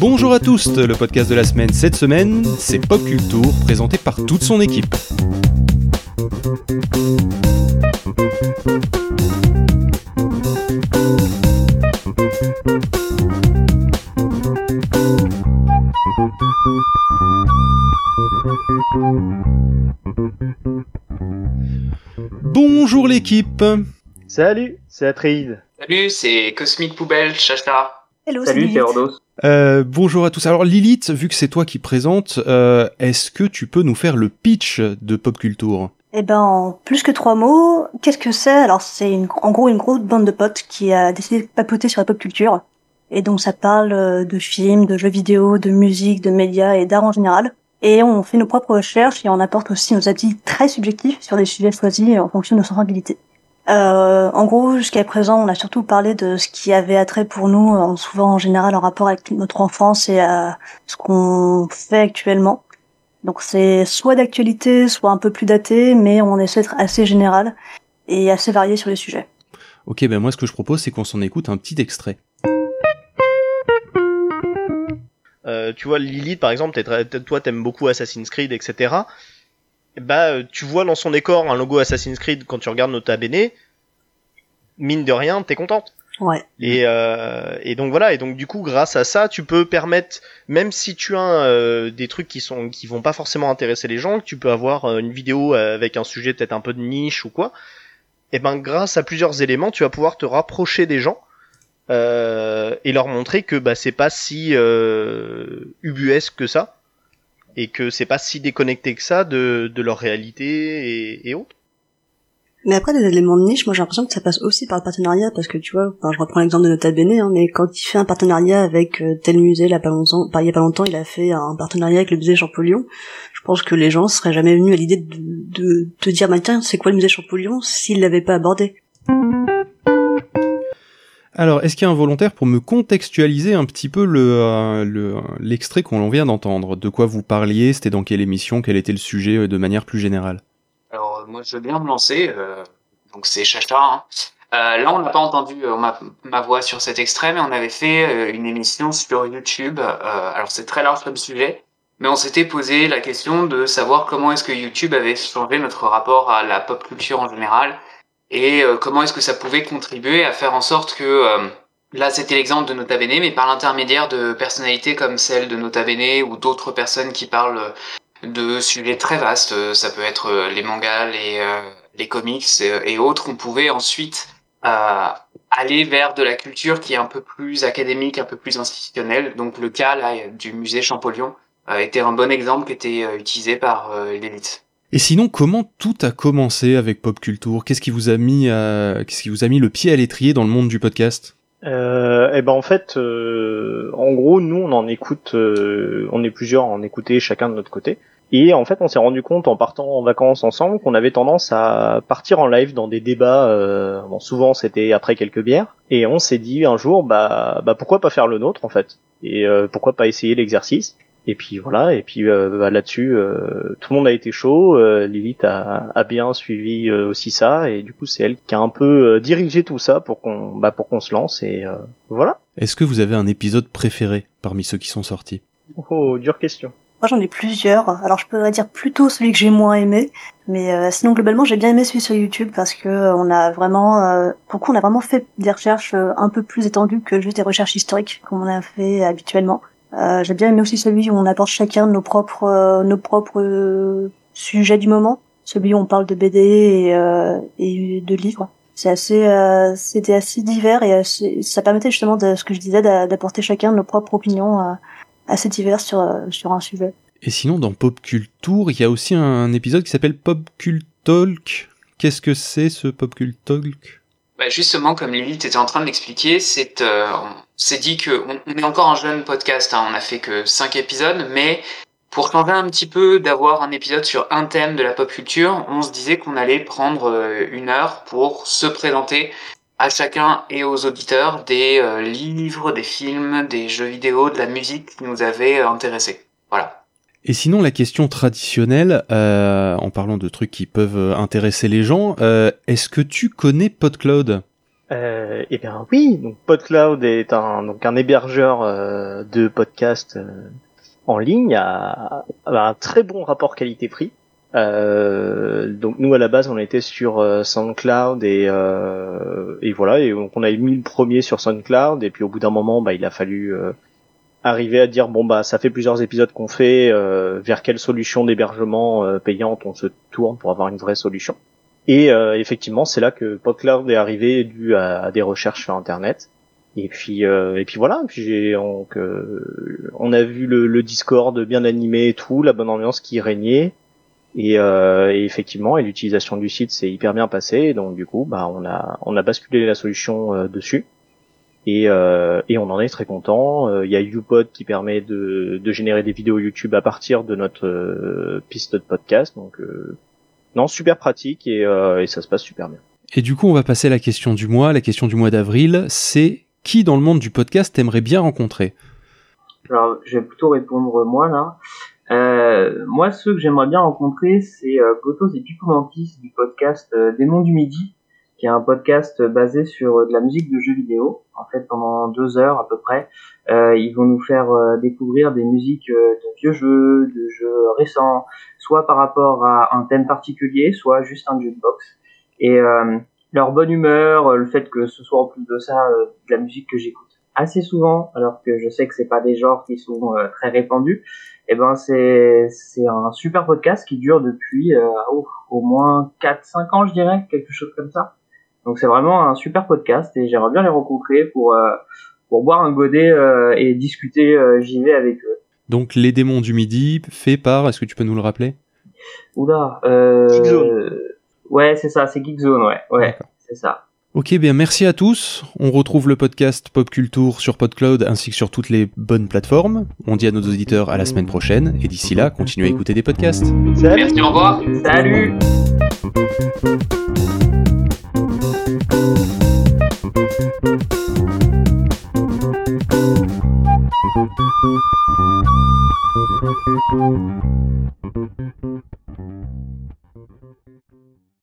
Bonjour à tous, le podcast de la semaine, cette semaine, c'est Pop Cult'Tour, présenté par toute son équipe. Bonjour l'équipe. Salut, c'est Atreide. Salut, c'est Cosmic Poubelle, Chacha. Hello, salut, c'est Théodos. Bonjour à tous. Alors Lilith, vu que c'est toi qui présente, est-ce que tu peux nous faire le pitch de Pop Cult'Tour ? Eh ben, en plus que 3 mots, qu'est-ce que c'est ? Alors c'est en gros une grosse bande de potes qui a décidé de papoter sur la pop culture. Et donc ça parle de films, de jeux vidéo, de musique, de médias et d'art en général. Et on fait nos propres recherches et on apporte aussi nos avis très subjectifs sur des sujets choisis en fonction de nos sensibilités. En gros, jusqu'à présent, on a surtout parlé de ce qui avait attrait pour nous, souvent en général en rapport avec notre enfance et à ce qu'on fait actuellement. Donc c'est soit d'actualité, soit un peu plus daté, mais on essaie d'être assez général et assez varié sur les sujets. Ok, ben moi ce que je propose, c'est qu'on s'en écoute un petit extrait. Tu vois Lilith par exemple, toi t'aimes beaucoup Assassin's Creed, etc. Bah tu vois dans son décor un logo Assassin's Creed quand tu regardes Nota Bene, mine de rien t'es contente. Ouais. Et donc voilà, et donc du coup grâce à ça tu peux permettre, même si tu as des trucs qui vont pas forcément intéresser les gens, que tu peux avoir une vidéo avec un sujet peut-être un peu de niche ou quoi, et ben grâce à plusieurs éléments tu vas pouvoir te rapprocher des gens. Et leur montrer que bah c'est pas si ubuesque que ça et que c'est pas si déconnecté que ça de leur réalité et autres. Mais après les éléments de niche, moi j'ai l'impression que ça passe aussi par le partenariat, parce que tu vois, enfin, je reprends l'exemple de Nota Bene, hein, mais quand il fait un partenariat avec tel musée il y a pas longtemps il a fait un partenariat avec le musée Champollion, je pense que les gens seraient jamais venus à l'idée de te dire bah, tiens c'est quoi le musée Champollion s'ils l'avaient pas abordé. Alors, est-ce qu'il y a un volontaire pour me contextualiser un petit peu l'extrait qu'on vient d'entendre ? De quoi vous parliez ? C'était dans quelle émission ? Quel était le sujet de manière plus générale ? Alors, moi, je veux bien me lancer. Donc, c'est Chacha. Hein. Là, on n'a pas entendu ma voix sur cet extrait, mais on avait fait une émission sur YouTube. Alors, c'est très large comme sujet, mais on s'était posé la question de savoir comment est-ce que YouTube avait changé notre rapport à la pop culture en général. Et comment est-ce que ça pouvait contribuer à faire en sorte que, là c'était l'exemple de Nota Bene, mais par l'intermédiaire de personnalités comme celle de Nota Bene ou d'autres personnes qui parlent de sujets très vastes, ça peut être les mangas, les comics et autres, on pouvait ensuite aller vers de la culture qui est un peu plus académique, un peu plus institutionnelle. Donc le cas là du musée Champollion était un bon exemple qui était utilisé par l'élite. Et sinon, comment tout a commencé avec Pop Cult'Tour ? Qu'est-ce qui vous a mis le pied à l'étrier dans le monde du podcast ? En gros, nous on est plusieurs à en écouter chacun de notre côté. Et en fait, on s'est rendu compte en partant en vacances ensemble qu'on avait tendance à partir en live dans des débats. Bon, souvent, c'était après quelques bières. Et on s'est dit un jour, bah pourquoi pas faire le nôtre en fait ? Et pourquoi pas essayer l'exercice ? Et puis voilà, et puis là-dessus, tout le monde a été chaud, Lilith a bien suivi aussi ça, et du coup c'est elle qui a un peu dirigé tout ça pour qu'on se lance, et voilà. Est-ce que vous avez un épisode préféré parmi ceux qui sont sortis ? Oh, dure question. Moi j'en ai plusieurs, alors je pourrais dire plutôt celui que j'ai moins aimé, mais sinon globalement j'ai bien aimé celui sur YouTube, parce que on a vraiment fait des recherches un peu plus étendues que juste des recherches historiques, comme on a fait habituellement. J'ai bien aimé aussi celui où on apporte chacun nos propres sujets du moment. Celui où on parle de BD et de livres. C'était assez divers et ça permettait justement de ce que je disais d'apporter chacun nos propres opinions assez diverses sur un sujet. Et sinon, dans Pop Cult'Tour, il y a aussi un épisode qui s'appelle Pop Cult Talk. Qu'est-ce que c'est ce Pop Cult Talk ? Bah justement, comme Lilith était en train de l'expliquer, on s'est dit qu'on est encore un jeune podcast, hein, on a fait que 5 épisodes, mais pour changer un petit peu d'avoir un épisode sur un thème de la pop culture, on se disait qu'on allait prendre 1 heure pour se présenter à chacun et aux auditeurs des livres, des films, des jeux vidéo, de la musique qui nous avaient intéressés. Voilà. Et sinon, la question traditionnelle, en parlant de trucs qui peuvent intéresser les gens, est-ce que tu connais PodCloud ? Eh bien oui, donc PodCloud est un hébergeur de podcasts en ligne à un très bon rapport qualité-prix. Donc nous à la base on était sur SoundCloud et voilà, et donc on a mis le premier sur SoundCloud et puis au bout d'un moment il a fallu arriver à dire ça fait plusieurs épisodes qu'on fait, vers quelle solution d'hébergement payante on se tourne pour avoir une vraie solution. Et effectivement, c'est là que PodCloud est arrivé dû à des recherches sur Internet. Et puis voilà. Puis on a vu le Discord bien animé et tout, la bonne ambiance qui régnait. Et effectivement, et l'utilisation du site s'est hyper bien passée. Donc du coup, on a basculé la solution dessus. Et on en est très content. Il y a YouPod qui permet de générer des vidéos YouTube à partir de notre piste de podcast. Donc non, super pratique et ça se passe super bien. Et du coup, on va passer à la question du mois. La question du mois d'avril, c'est qui dans le monde du podcast t'aimerais bien rencontrer ? Alors, je vais plutôt répondre moi, là. Moi, ceux que j'aimerais bien rencontrer, c'est Gotos et Picomantis du podcast Des Mons du Midi, qui est un podcast basé sur de la musique de jeux vidéo. En fait, pendant 2 heures à peu près, ils vont nous faire découvrir des musiques de vieux jeux, de jeux récents, soit par rapport à un thème particulier, soit juste un jukebox. Et leur bonne humeur, le fait que ce soit en plus de ça de la musique que j'écoute assez souvent, alors que je sais que c'est pas des genres qui sont très répandus, et ben c'est un super podcast qui dure depuis au moins 4-5 ans, je dirais, quelque chose comme ça. Donc c'est vraiment un super podcast et j'aimerais bien les rencontrer pour boire un godet et discuter JV avec eux. Donc Les Démons du Midi, fait par, est-ce que tu peux nous le rappeler ? Oula, Geekzone. Ouais, c'est ça, c'est Geekzone, ouais. D'accord. C'est ça. Ok, bien merci à tous. On retrouve le podcast Pop Cult'Tour sur PodCloud ainsi que sur toutes les bonnes plateformes. On dit à nos auditeurs à la semaine prochaine et d'ici là, continuez à écouter des podcasts. Salut. Merci, au revoir. Salut.